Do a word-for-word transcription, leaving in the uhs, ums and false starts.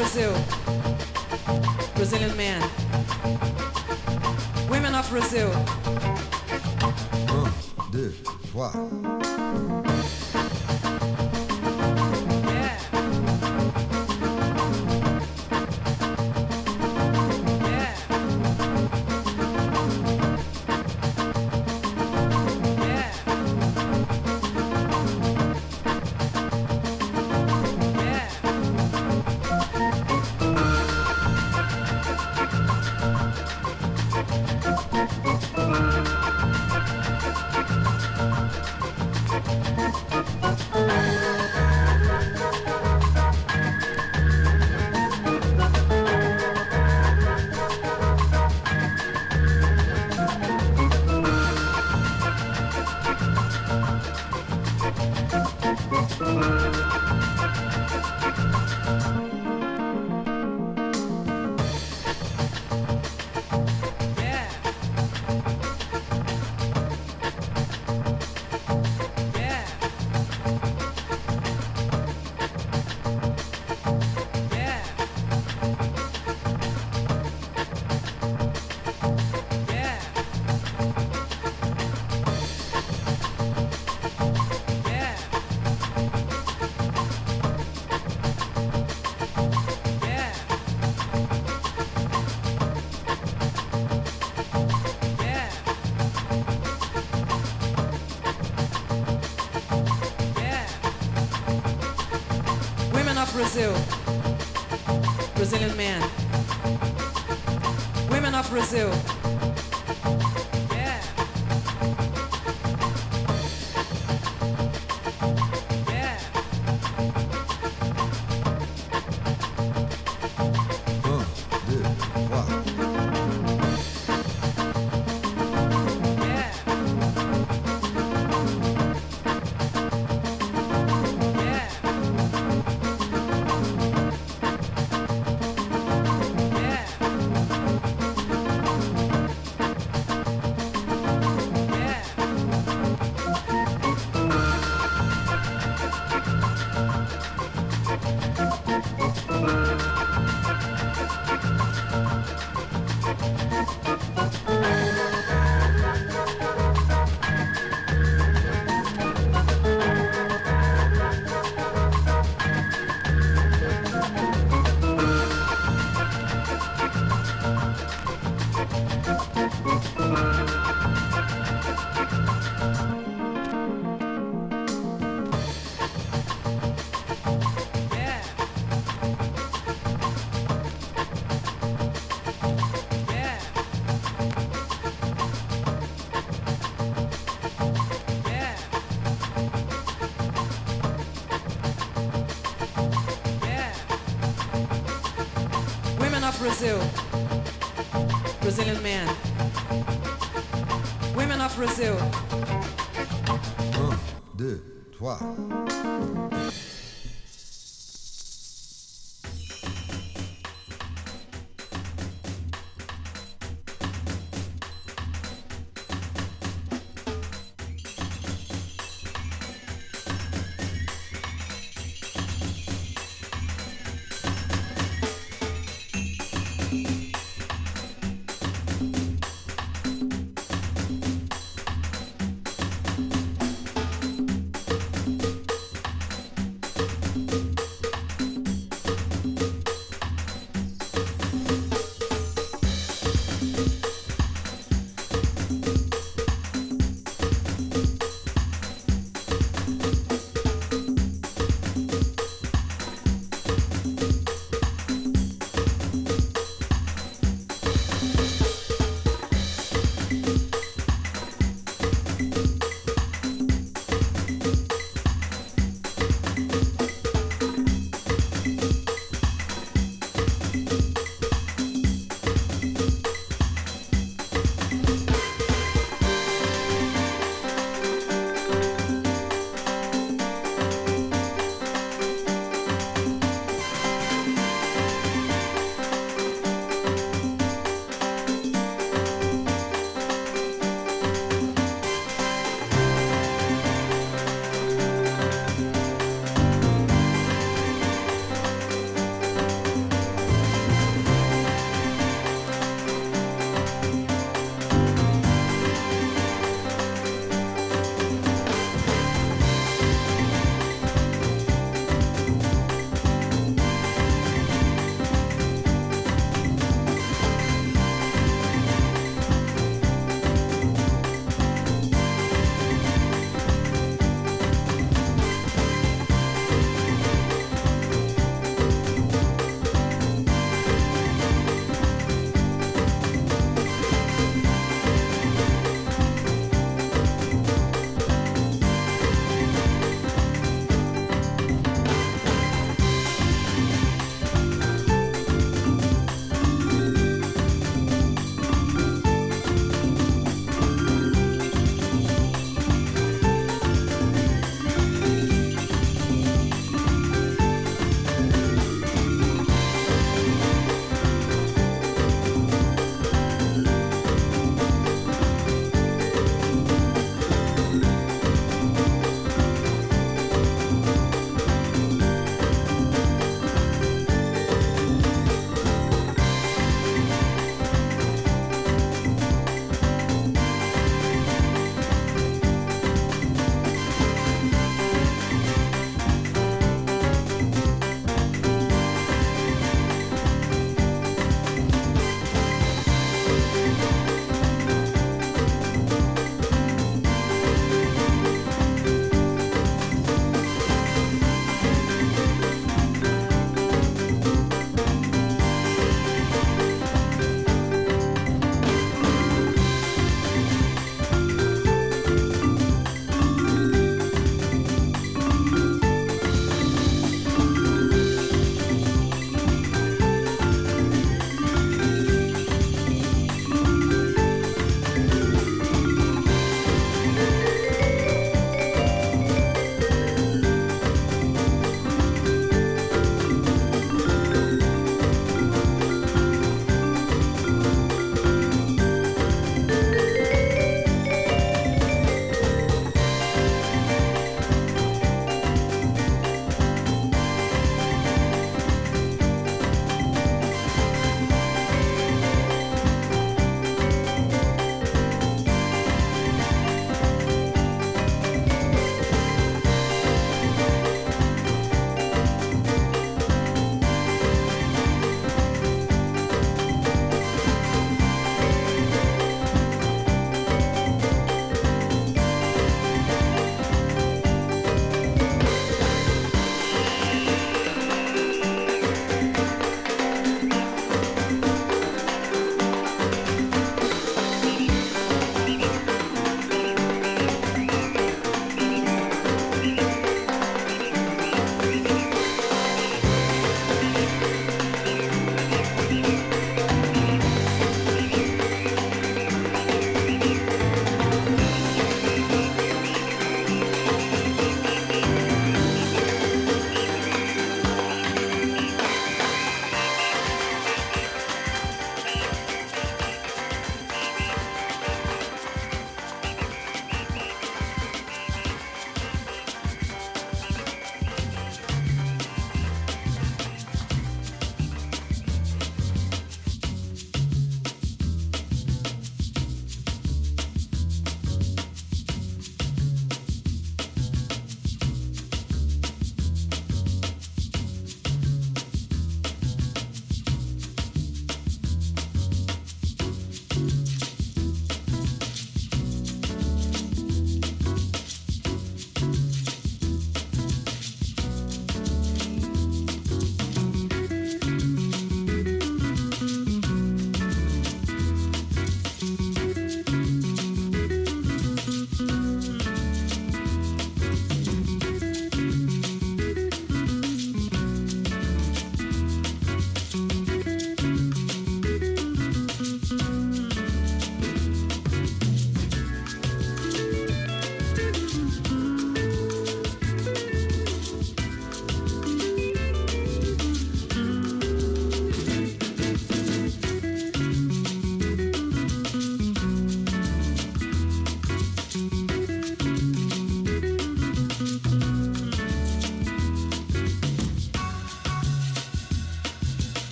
Brazil, Brazilian men, women of Brazil. Un, deux, trois. Brazil, Brazilian men, women of Brazil. Brazil, Brazilian men, women of Brazil. Un, deux, trois.